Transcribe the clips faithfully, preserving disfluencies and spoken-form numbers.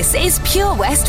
This is Pure West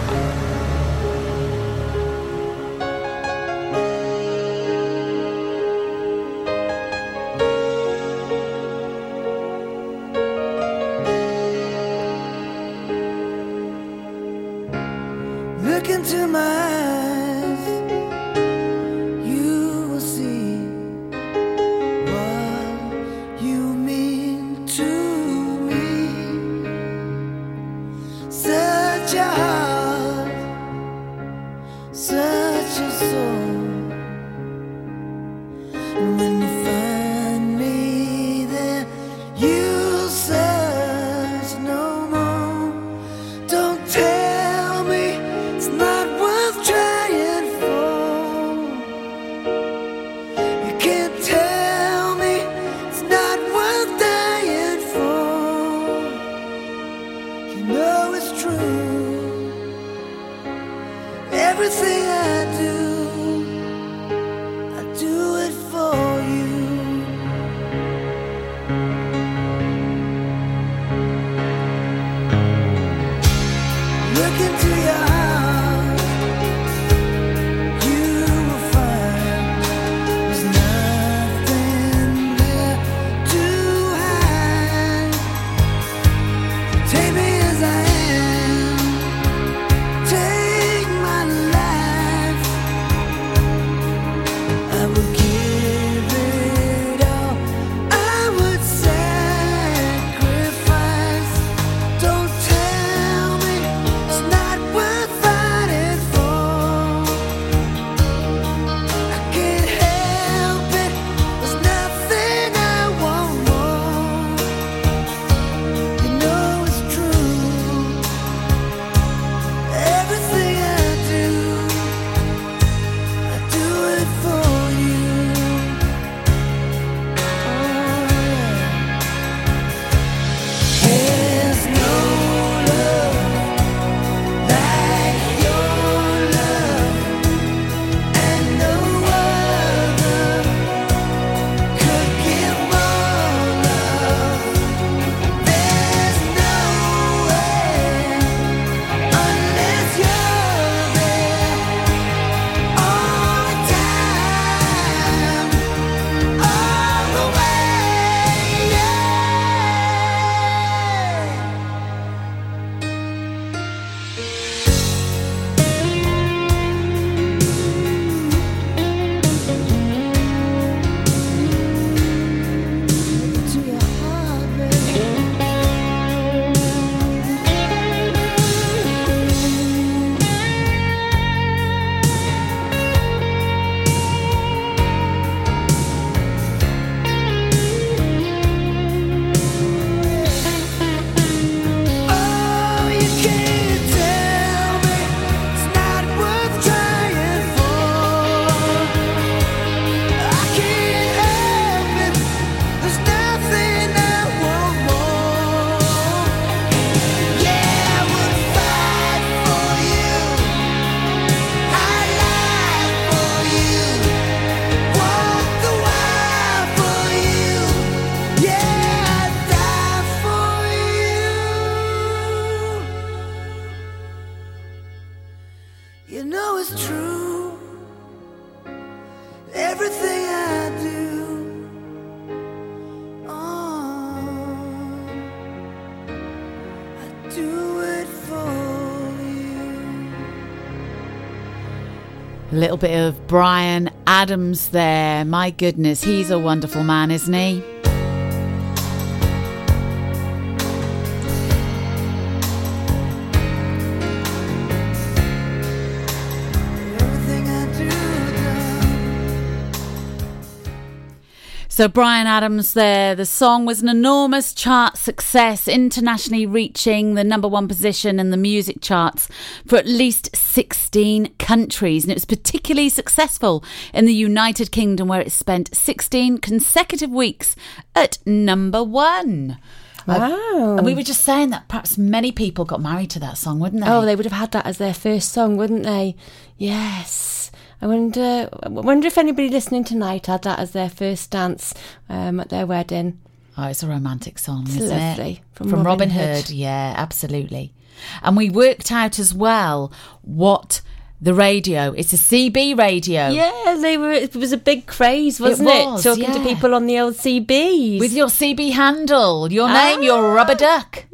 Little bit of Bryan Adams there. My goodness, he's a wonderful man, isn't he? So Bryan Adams there. The song was an enormous chart success, internationally reaching the number one position in the music charts for at least sixteen countries. And it was particularly successful in the United Kingdom, where it spent sixteen consecutive weeks at number one. Wow. And we were just saying that perhaps many people got married to that song, wouldn't they? Oh, they would have had that as their first song, wouldn't they? Yes. I wonder, I wonder if anybody listening tonight had that as their first dance um, at their wedding. Oh, it's a romantic song, it's isn't lovely. it? From, From Robin, Robin Hood. Hood. Yeah, absolutely. And we worked out as well what the radio, it's a C B radio. Yeah, they were. It was a big craze, wasn't it? Was, it? Talking yeah. to people on the old C Bs. With your C B handle, your name, ah. your rubber duck.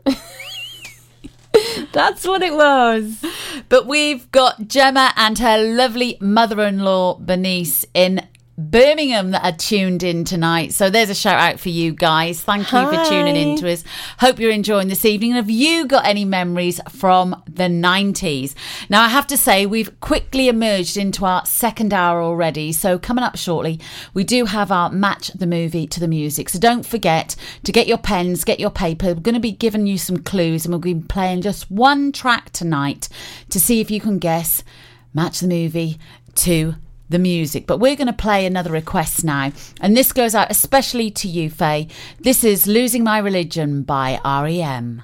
That's what it was. But we've got Gemma and her lovely mother-in-law, Bernice, in Birmingham that are tuned in tonight. So there's a shout out for you guys. Thank Hi. you for tuning in to us. Hope you're enjoying this evening. And have you got any memories from the nineties? Now, I have to say, we've quickly emerged into our second hour already. So coming up shortly, we do have our Match the Movie to the Music. So don't forget to get your pens, get your paper. We're going to be giving you some clues and we'll be playing just one track tonight to see if you can guess Match the Movie to the music. But we're going to play another request now, and this goes out especially to you, Faye. This is Losing My Religion by R E M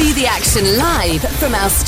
See the action live from our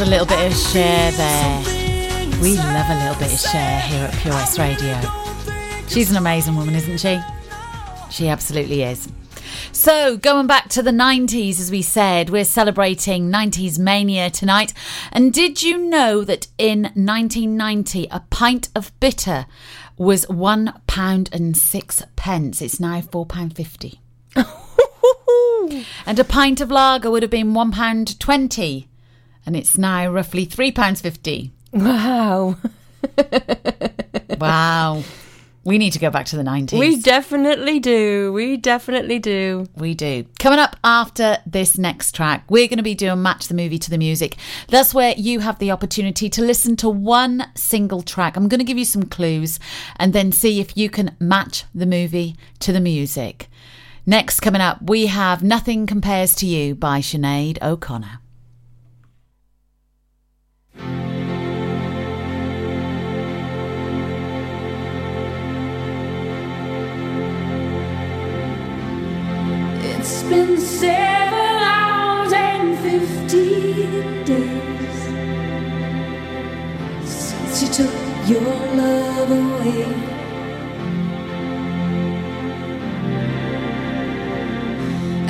A little bit of Cher there. We love a little bit of Cher here at Pure West Radio. She's an amazing woman, isn't she? She absolutely is. So, going back to the nineties, as we said, we're celebrating nineties mania tonight. And did you know that in nineteen ninety, a pint of bitter was one pound and six pence? It's now four pounds fifty. And a pint of lager would have been one pound twenty. And it's now roughly three pounds fifty. Wow. Wow. We need to go back to the nineties. We definitely do. We definitely do. We do. Coming up after this next track, we're going to be doing Match the Movie to the Music. That's where you have the opportunity to listen to one single track. I'm going to give you some clues and then see if you can match the movie to the music. Next, coming up, we have Nothing Compares to You by Sinead O'Connor. been seven hours and fifteen days since you took your love away.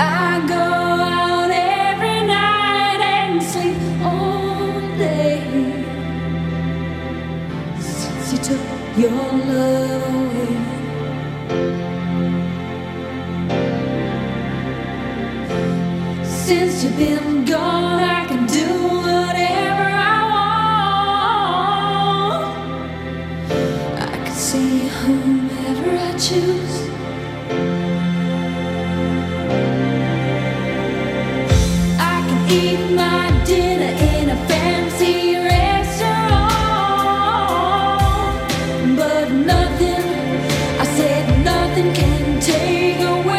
I go out every night and sleep all day since you took your love away. Since you've been gone, I can do whatever I want. I can see whomever I choose. I can eat my dinner in a fancy restaurant, but nothing, I said nothing can take away.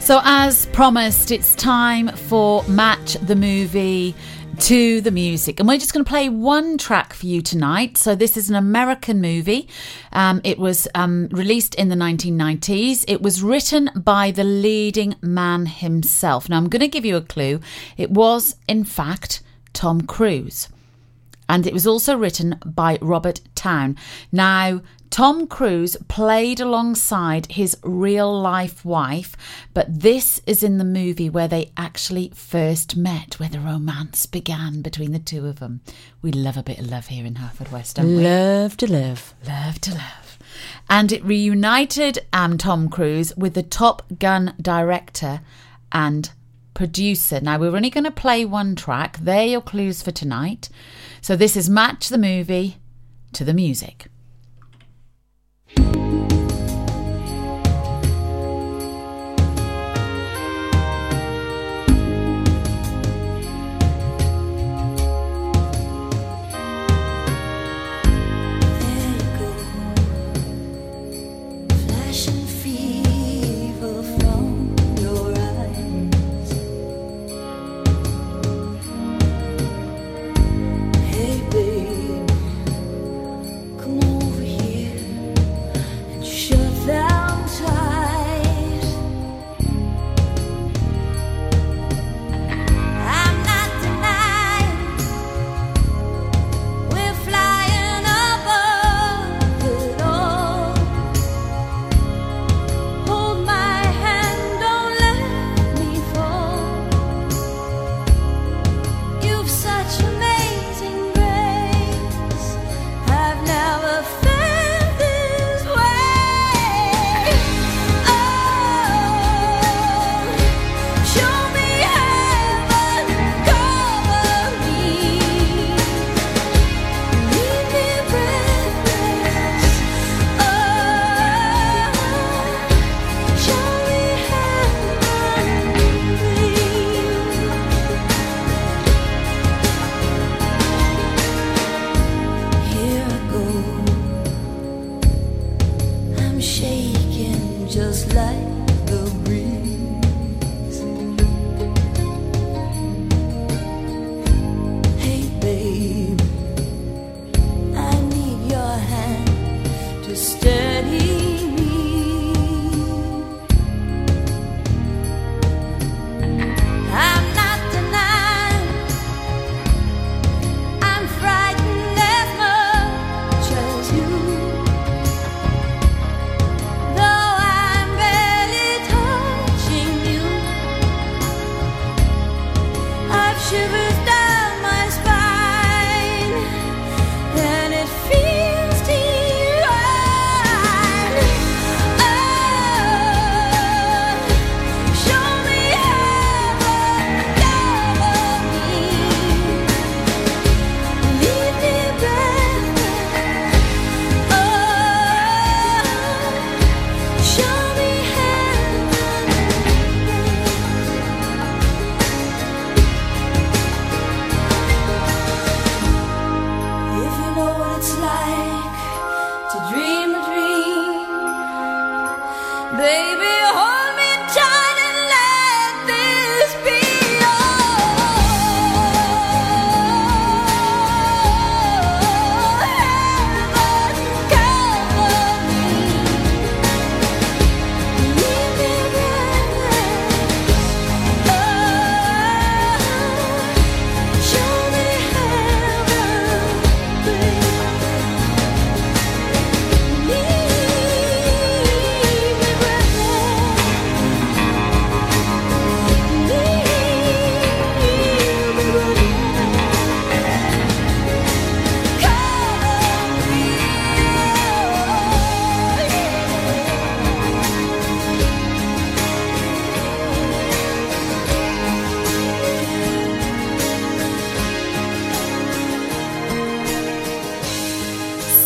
So as promised, it's time for Match the Movie to the Music. And we're just going to play one track for you tonight. So this is an American movie. Um, it was um, released in the nineteen nineties. It was written by the leading man himself. Now, I'm going to give you a clue. It was, in fact, Tom Cruise. And it was also written by Robert Towne. Now, Tom Cruise played alongside his real-life wife, but this is in the movie where they actually first met, where the romance began between the two of them. We love a bit of love here in Haverfordwest, don't we? Love to love. Love to love. And it reunited um, Tom Cruise with the Top Gun director and producer. Now, we're only going to play one track. They're your clues for tonight. So this is Match the Movie to the Music.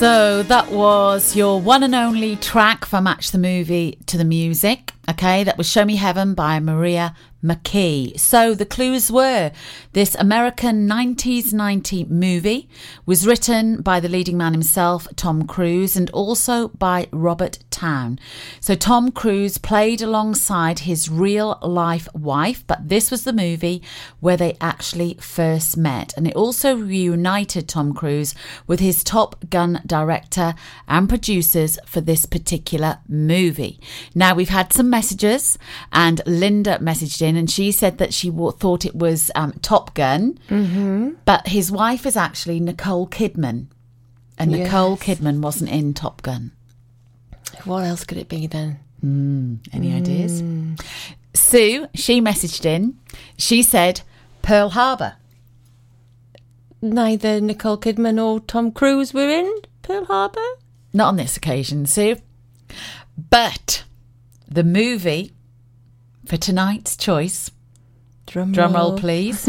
So that was your one and only track for Match the Movie to the Music. Okay, that was Show Me Heaven by Maria McKee. So the clues were this American nineteen ninety movie was written by the leading man himself, Tom Cruise, and also by Robert Towne. So Tom Cruise played alongside his real-life wife, but this was the movie where they actually first met. And it also reunited Tom Cruise with his Top Gun director and producers for this particular movie. Now, we've had some messages, and Linda messaged in and she said that she w- thought it was um, Top Gun, mm-hmm. but his wife is actually Nicole Kidman, and yes. Nicole Kidman wasn't in Top Gun. What else could it be then? Mm, any mm. ideas? Sue, she messaged in. She said Pearl Harbor. Neither Nicole Kidman nor Tom Cruise were in Pearl Harbor? Not on this occasion, Sue. But the movie for tonight's choice, drum, drum roll. roll please.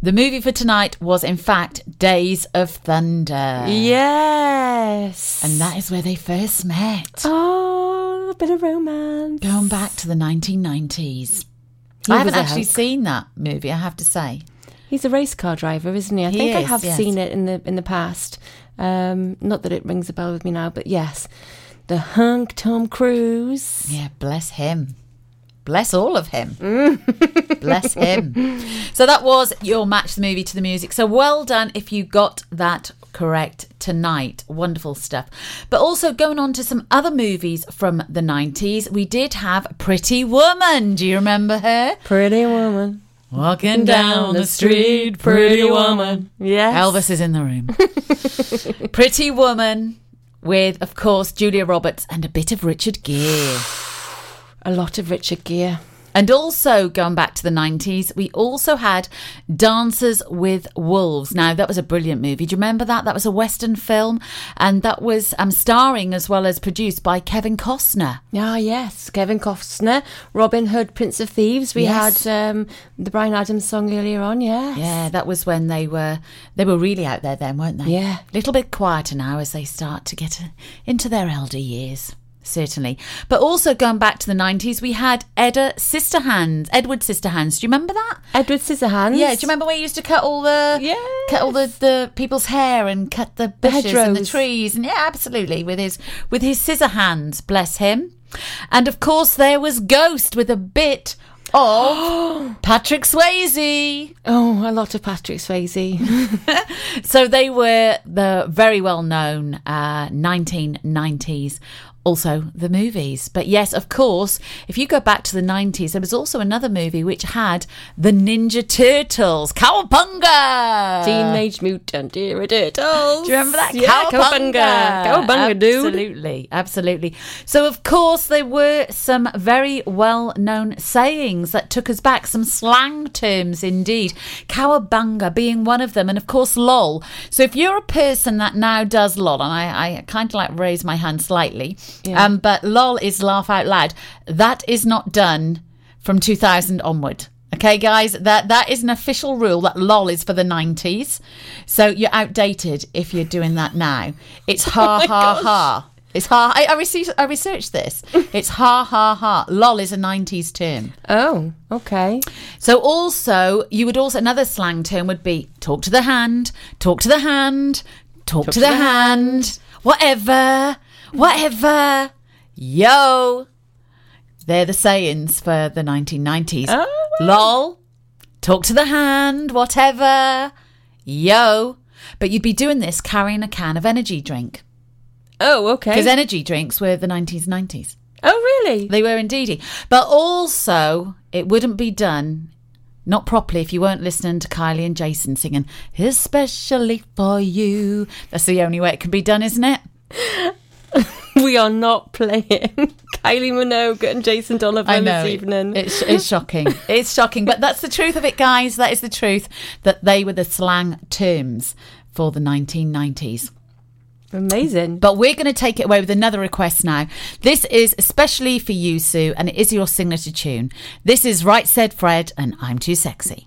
The movie for tonight was, in fact, Days of Thunder. Yes. And that is where they first met. Oh, a bit of romance. Going back to the nineteen nineties. He I haven't actually Hulk. seen that movie, I have to say. He's a race car driver, isn't he? I he think is, I have yes. seen it in the in the past. Um, not that it rings a bell with me now, but yes. The hunk Tom Cruise. Yeah, bless him. Bless all of him. Mm. Bless him. So that was your match the movie to the music. So well done if you got that correct tonight. Wonderful stuff. But also going on to some other movies from the nineties, we did have Pretty Woman. Do you remember her? Pretty Woman. Walking down the street, Pretty Woman. Yes. Elvis is in the room. Pretty Woman with, of course, Julia Roberts and a bit of Richard Gere. A lot of Richard Gere. And also, going back to the nineties, we also had Dances with Wolves. Now, that was a brilliant movie. Do you remember that? That was a Western film. And that was um, starring as well as produced by Kevin Costner. Ah, yes. Kevin Costner, Robin Hood, Prince of Thieves. We yes. had um, the Bryan Adams song earlier on, yes. Yeah, that was when they were they were really out there then, weren't they? Yeah. A little bit quieter now as they start to get into their elder years. Certainly. But also going back to the nineties, we had Edda Scissorhands, Edward Scissorhands. Do you remember that? Edward Scissorhands. Yeah. Do you remember where he used to cut all the yes. cut all the, the people's hair and cut the bushes the and the trees and yeah, absolutely with his with his scissor hands. Bless him. And of course, there was Ghost with a bit of Patrick Swayze. Oh, a lot of Patrick Swayze. So they were the very well known uh, nineteen nineties. Also, the movies. But yes, of course, if you go back to the nineties, there was also another movie which had the Ninja Turtles. Cowabunga! Teenage Mutant Ninja Turtles. Do you remember that? Yeah, Cowabunga! Cowabunga, dude. Absolutely, absolutely. So, of course, there were some very well-known sayings that took us back, some slang terms indeed. Cowabunga being one of them, and, of course, lol. So if you're a person that now does lol, and I, I kind of like raise my hand slightly, yeah. Um, but lol is laugh out loud. That is not done from two thousand onward. Okay, guys, that that is an official rule that lol is for the nineties. So you're outdated if you're doing that now. It's ha, oh ha, gosh. ha. It's ha. I, I, received, I researched this. It's ha, ha, ha. Lol is a nineties term. Oh, okay. So also, you would also, another slang term would be talk to the hand, talk to the hand, talk, talk to, to the, the hand, hand, whatever. Whatever. Yo. They're the sayings for the nineteen nineties. Oh, wow. Lol. Talk to the hand. Whatever. Yo. But you'd be doing this carrying a can of energy drink. Oh, okay. Because energy drinks were the nineteen nineties. Oh, really? They were indeedy. But also, it wouldn't be done, not properly, if you weren't listening to Kylie and Jason singing, especially for you. That's the only way it can be done, isn't it? We are not playing Kylie Minogue and Jason Donovan I know, this evening. It's, it's shocking. It's shocking. But that's the truth of it, guys. That is the truth, that they were the slang terms for the nineteen nineties. Amazing. But we're going to take it away with another request now. This is especially for you, Sue, and it is your signature tune. This is Right Said Fred and I'm Too Sexy.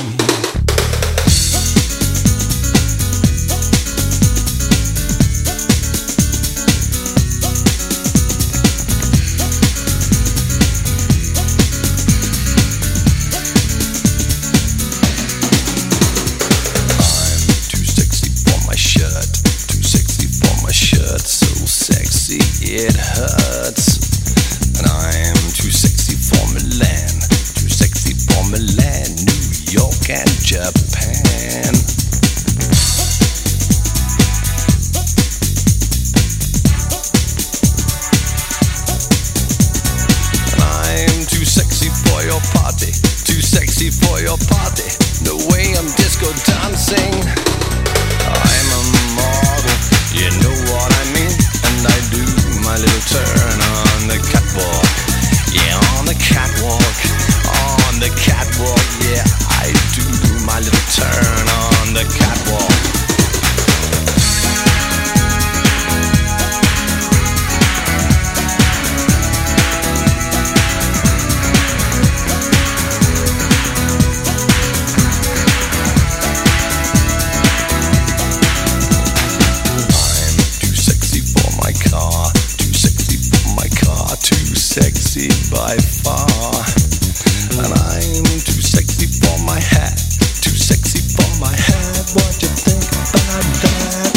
It hurts. And I'm too sexy for Milan, too sexy for Milan, New York and Japan. turn on the catwalk. Yeah, on the catwalk, on the catwalk. Yeah, I do my little turn on the catwalk. By far. And I'm too sexy for my hat, too sexy for my hat. What you think about that?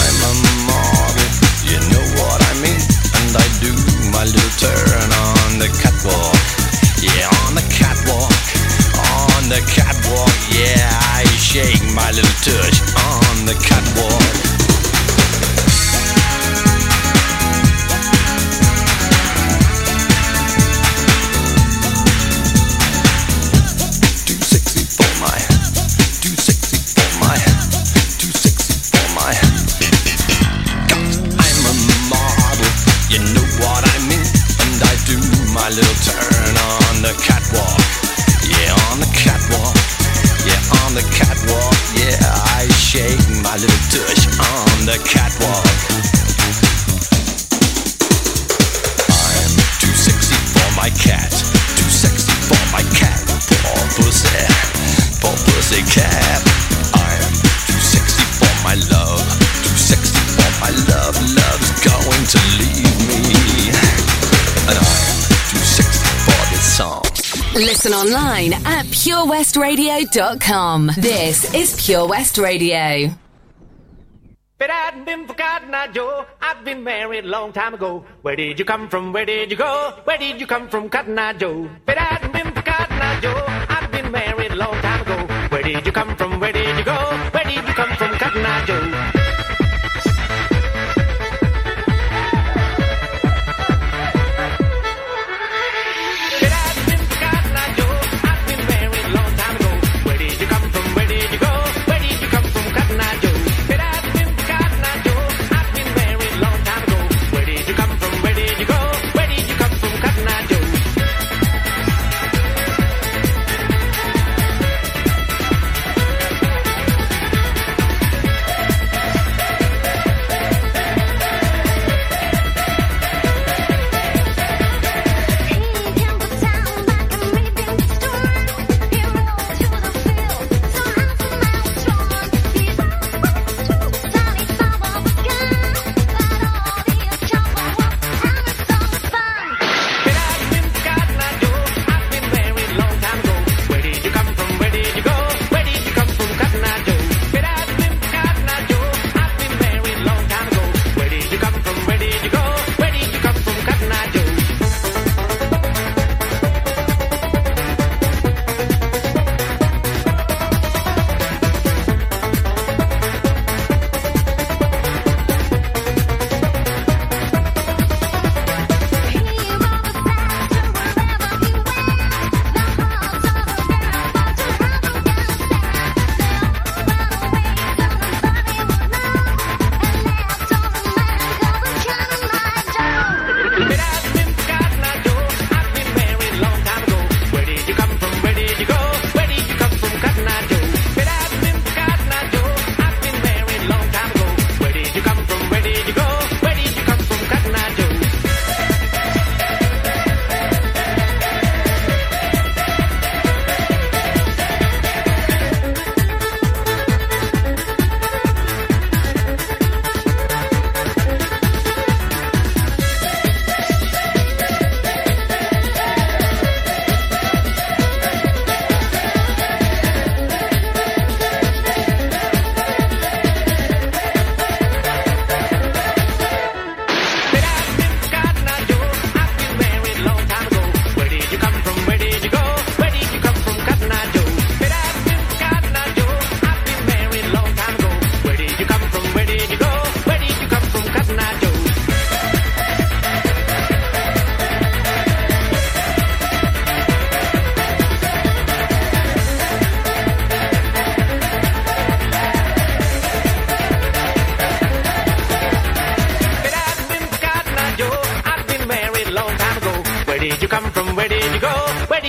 I'm a model, you know what I mean. And I do my little turn on the catwalk. Yeah, on the catwalk, on the catwalk. Yeah, I shake my little touch on the catwalk. Listen online at pure west radio dot com. This is Pure West Radio. But I'd been for Cotton Eye Joe. I'd been married a long time ago. Where did you come from? Where did you go? Where did you come from, Cotton Eye Joe? But I'd been for Cotton Eye Joe. I'd been married a long time ago. Where did you come from? Where did you go? Where did you come from, Cotton Eye Joe?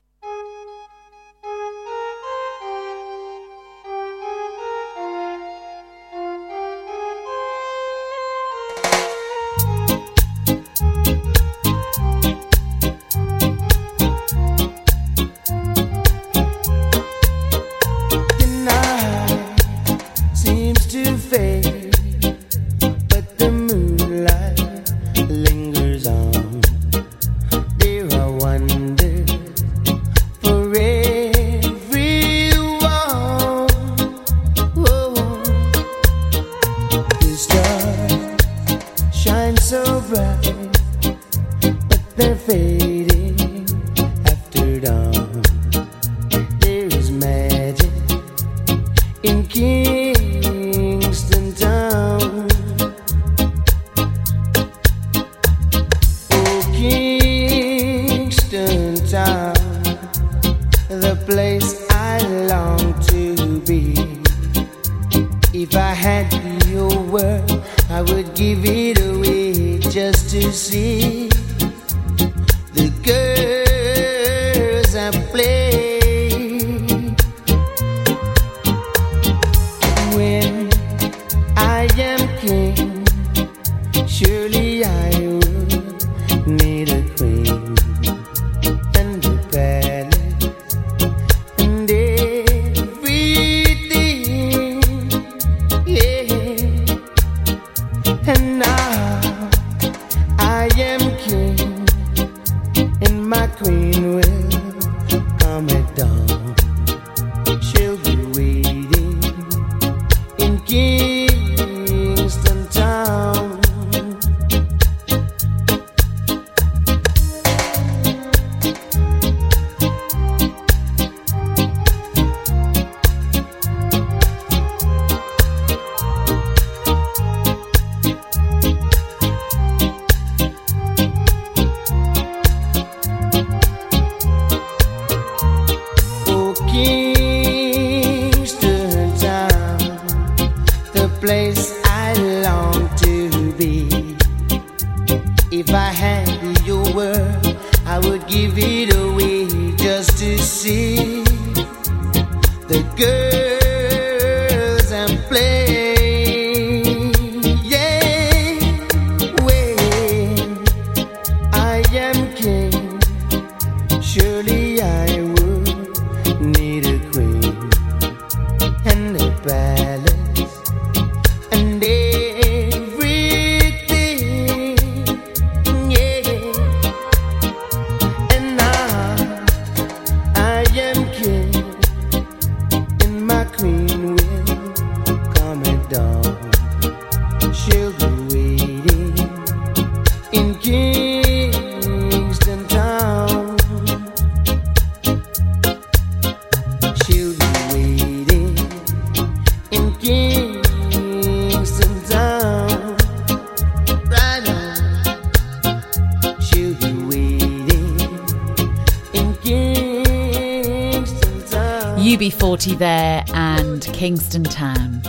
U B forty there and Kingston Town.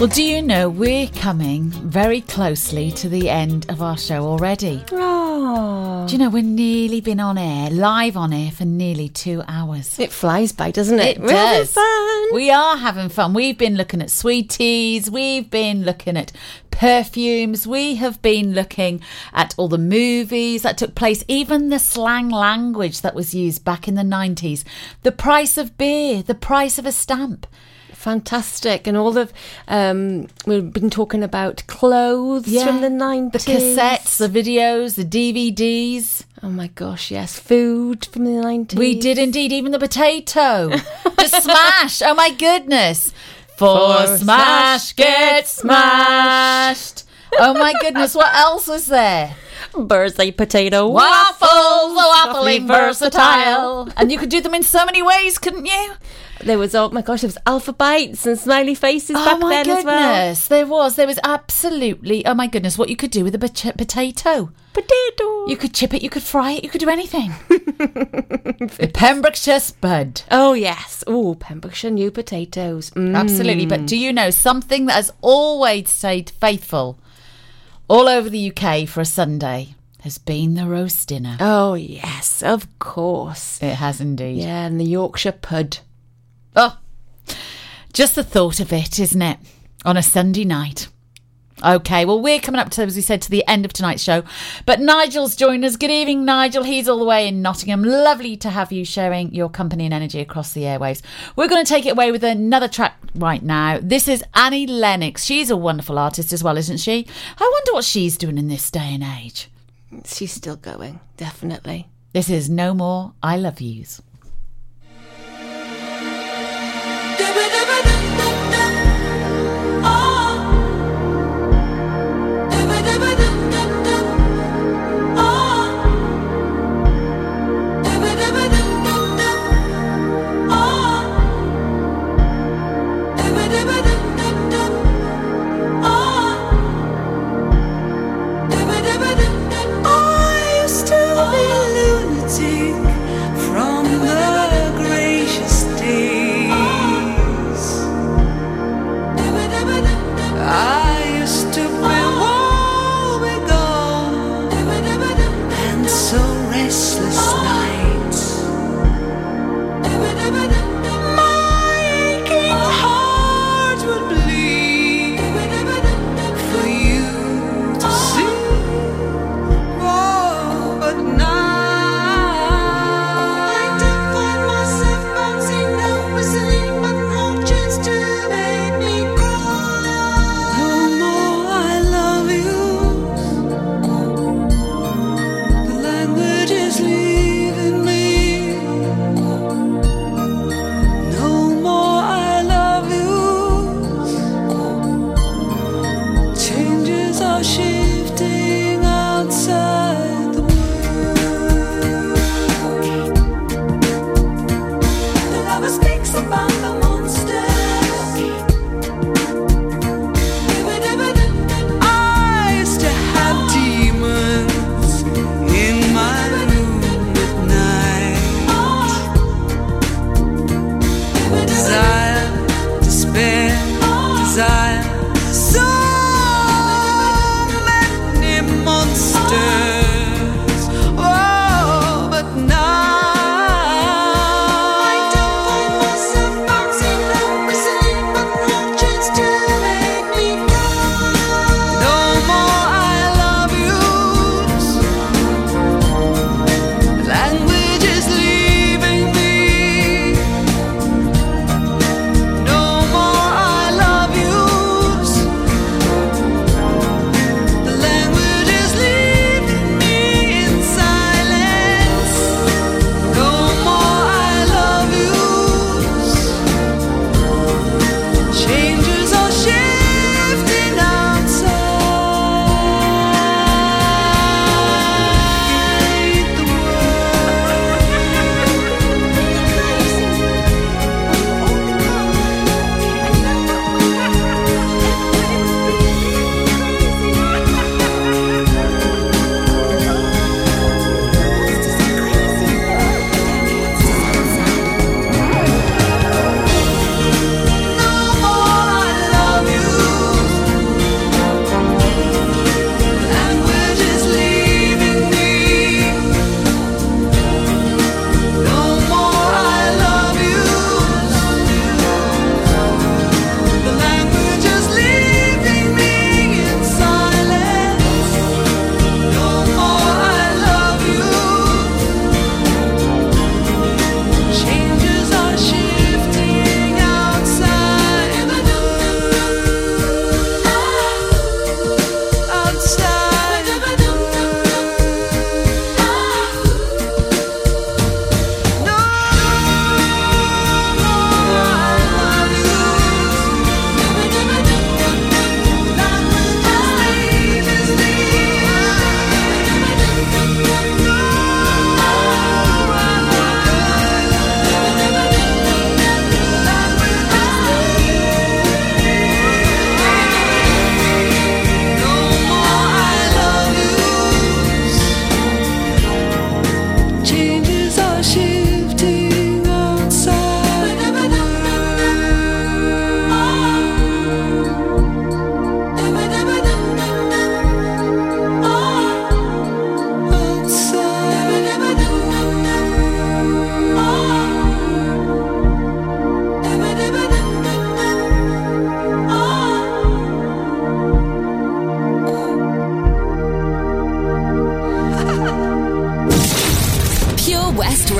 Well, do you know we're coming very closely to the end of our show already? Aww. Do you know we've nearly been on air, live on air for nearly two hours. It flies by, doesn't it? It we're does. Having fun. We are having fun. We've been looking at sweeties. We've been looking at perfumes. We have been looking at all the movies that took place, even the slang language that was used back in the nineties, the price of beer, the price of a stamp. Fantastic. And all of um we've been talking about clothes, yeah, from the nineties, the cassettes, the videos, the D V Ds. Oh my gosh, yes. Food from the nineties. We did indeed, even the potato. The smash. Oh my goodness. For, For smash, smash, get smashed. Oh my goodness, what else was there? Birthday potato waffles, waffly versatile. And you could do them in so many ways, couldn't you? There was, oh my gosh, there was alpha bites and smiley faces oh back then goodness. as well. Oh my goodness, there was. There was absolutely, oh my goodness, what you could do with a potato. Potato. You could chip it, you could fry it, you could do anything. The Pembrokeshire spud. Oh yes. Oh, Pembrokeshire new potatoes. Mm. Absolutely. But do you know something that has always stayed faithful all over the U K for a Sunday? Has been the roast dinner. Oh, yes, of course. It has indeed. Yeah, and the Yorkshire pud. Oh, just the thought of it, isn't it? On a Sunday night. Okay, well, we're coming up to, as we said, to the end of tonight's show. But Nigel's joined us. Good evening, Nigel. He's all the way in Nottingham. Lovely to have you sharing your company and energy across the airwaves. We're going to take it away with another track right now. This is Annie Lennox. She's a wonderful artist as well, isn't she? I wonder what she's doing in this day and age. She's still going, definitely. This is No More I Love Yous.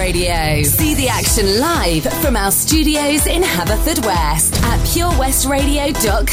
Radio. See the action live from our studios in Haverfordwest at pure west radio dot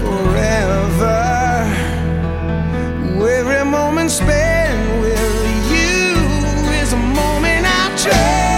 forever. Every moment spent with you is a moment I treasure.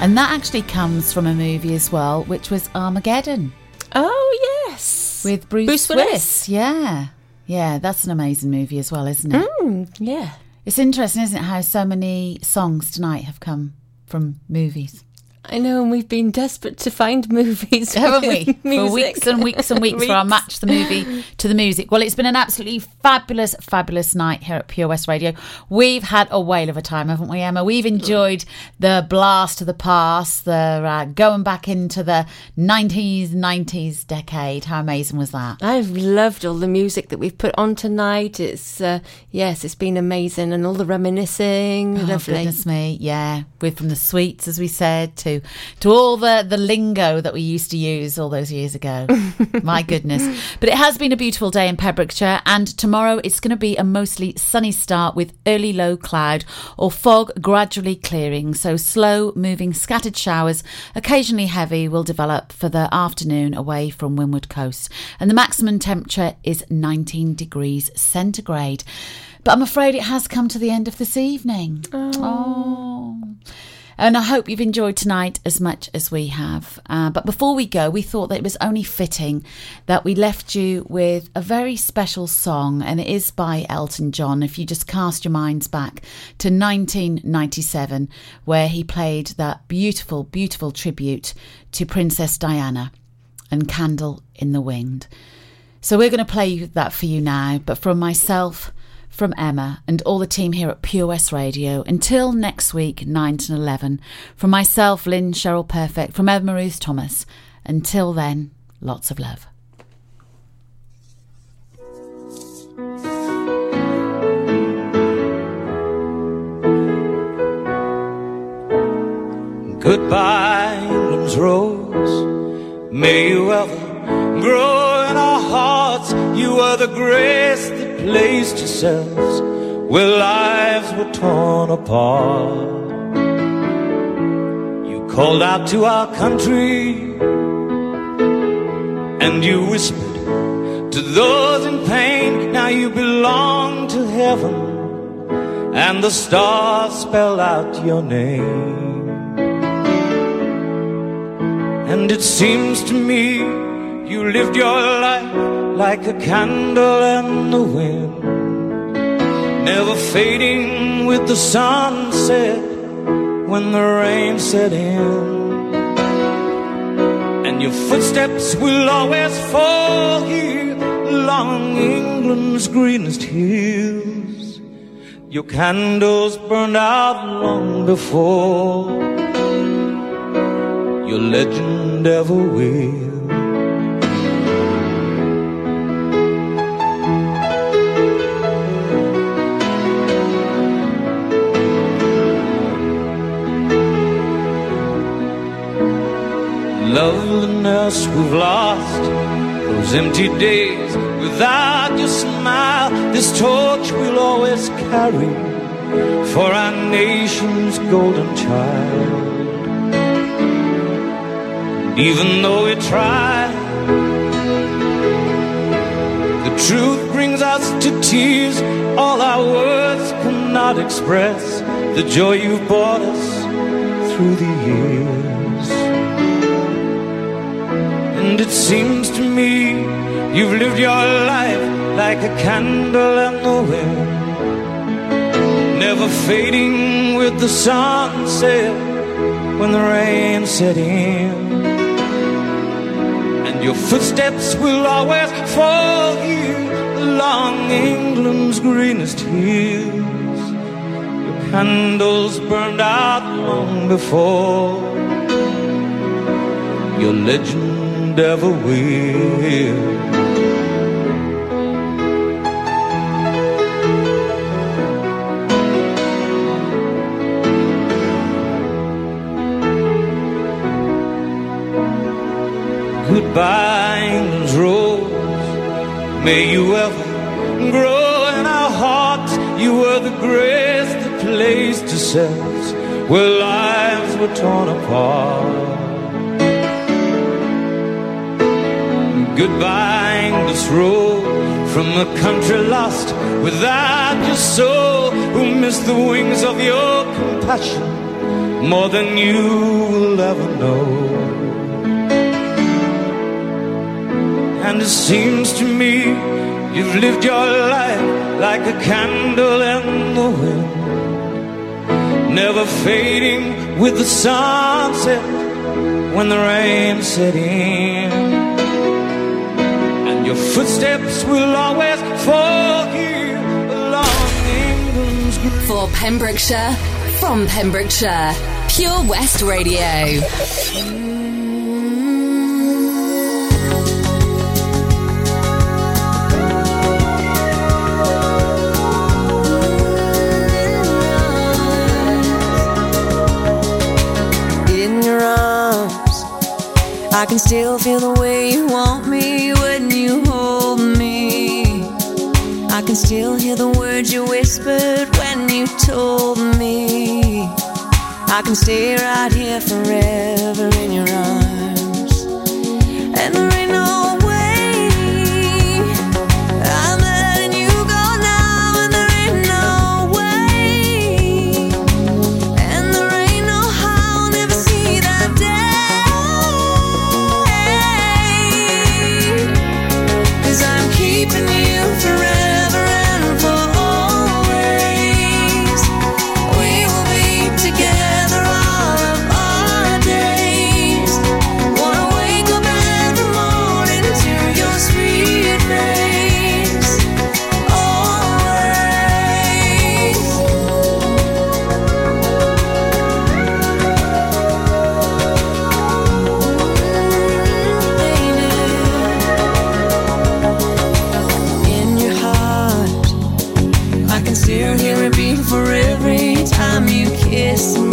And that actually comes from a movie as well, which was Armageddon. Oh, yes. With Bruce, Bruce Willis. Willis. Yeah. Yeah, that's an amazing movie as well, isn't it? Mm, yeah. It's interesting, isn't it, how so many songs tonight have come from movies. I know, and we've been desperate to find movies, haven't we? For weeks and weeks and weeks, weeks for our Match the Movie to the Music. Well, it's been an absolutely fabulous, fabulous night here at Pure West Radio. We've had a whale of a time, haven't we, Emma? We've enjoyed the blast of the past, the uh, going back into the nineties, nineties decade. How amazing was that? I've loved all the music that we've put on tonight. It's, uh, yes, it's been amazing, and all the reminiscing. Oh, lovely. Goodness me, yeah. We're from the sweets, as we said, to to all the, the lingo that we used to use all those years ago. My goodness. But it has been a beautiful day in Pembrokeshire, and tomorrow it's going to be a mostly sunny start with early low cloud or fog gradually clearing. So slow moving scattered showers, occasionally heavy, will develop for the afternoon away from Windward Coast. And the maximum temperature is nineteen degrees centigrade. But I'm afraid it has come to the end of this evening. Oh. oh. And I hope you've enjoyed tonight as much as we have. Uh, but before we go, we thought that it was only fitting that we left you with a very special song, and it is by Elton John. If you just cast your minds back to nineteen ninety-seven, where he played that beautiful, beautiful tribute to Princess Diana and Candle in the Wind. So we're going to play that for you now, but from myself, from Emma and all the team here at Pure West Radio, until next week, nine to eleven, from myself, Lynn Cheryl Perfect, from Emma Ruth Thomas, until then, lots of love. Goodbye, England's rose, may you ever grow in our hearts. You are the grace that placed yourselves where lives were torn apart. You called out to our country, and you whispered to those in pain. Now you belong to heaven, and the stars spell out your name. And it seems to me you lived your life like a candle in the wind, never fading with the sunset when the rain set in. And your footsteps will always fall here along England's greenest hills. Your candles burned out long before your legend ever will. Loveliness, we've lost those empty days without your smile. This torch we'll always carry for our nation's golden child. And even though we try, the truth brings us to tears. All our words cannot express the joy you've brought us through the years. And it seems to me you've lived your life like a candle in the wind, never fading with the sunset when the rain set in. And your footsteps will always fall here along England's greenest hills. Your candles burned out long before your legend ever will. Goodbye, England's rose, may you ever grow in our hearts. You were the grace that placed yourselves where lives were torn apart. Goodbye, English road, from a country lost without your soul, who missed the wings of your compassion more than you will ever know. And it seems to me you've lived your life like a candle in the wind, never fading with the sunset when the rain set in. And your footsteps will always fall here along England's green. For Pembrokeshire, from Pembrokeshire, Pure West Radio. I can still feel the way you want me when you hold me. I can still hear the words you whispered when you told me. I can stay right here forever in your arms.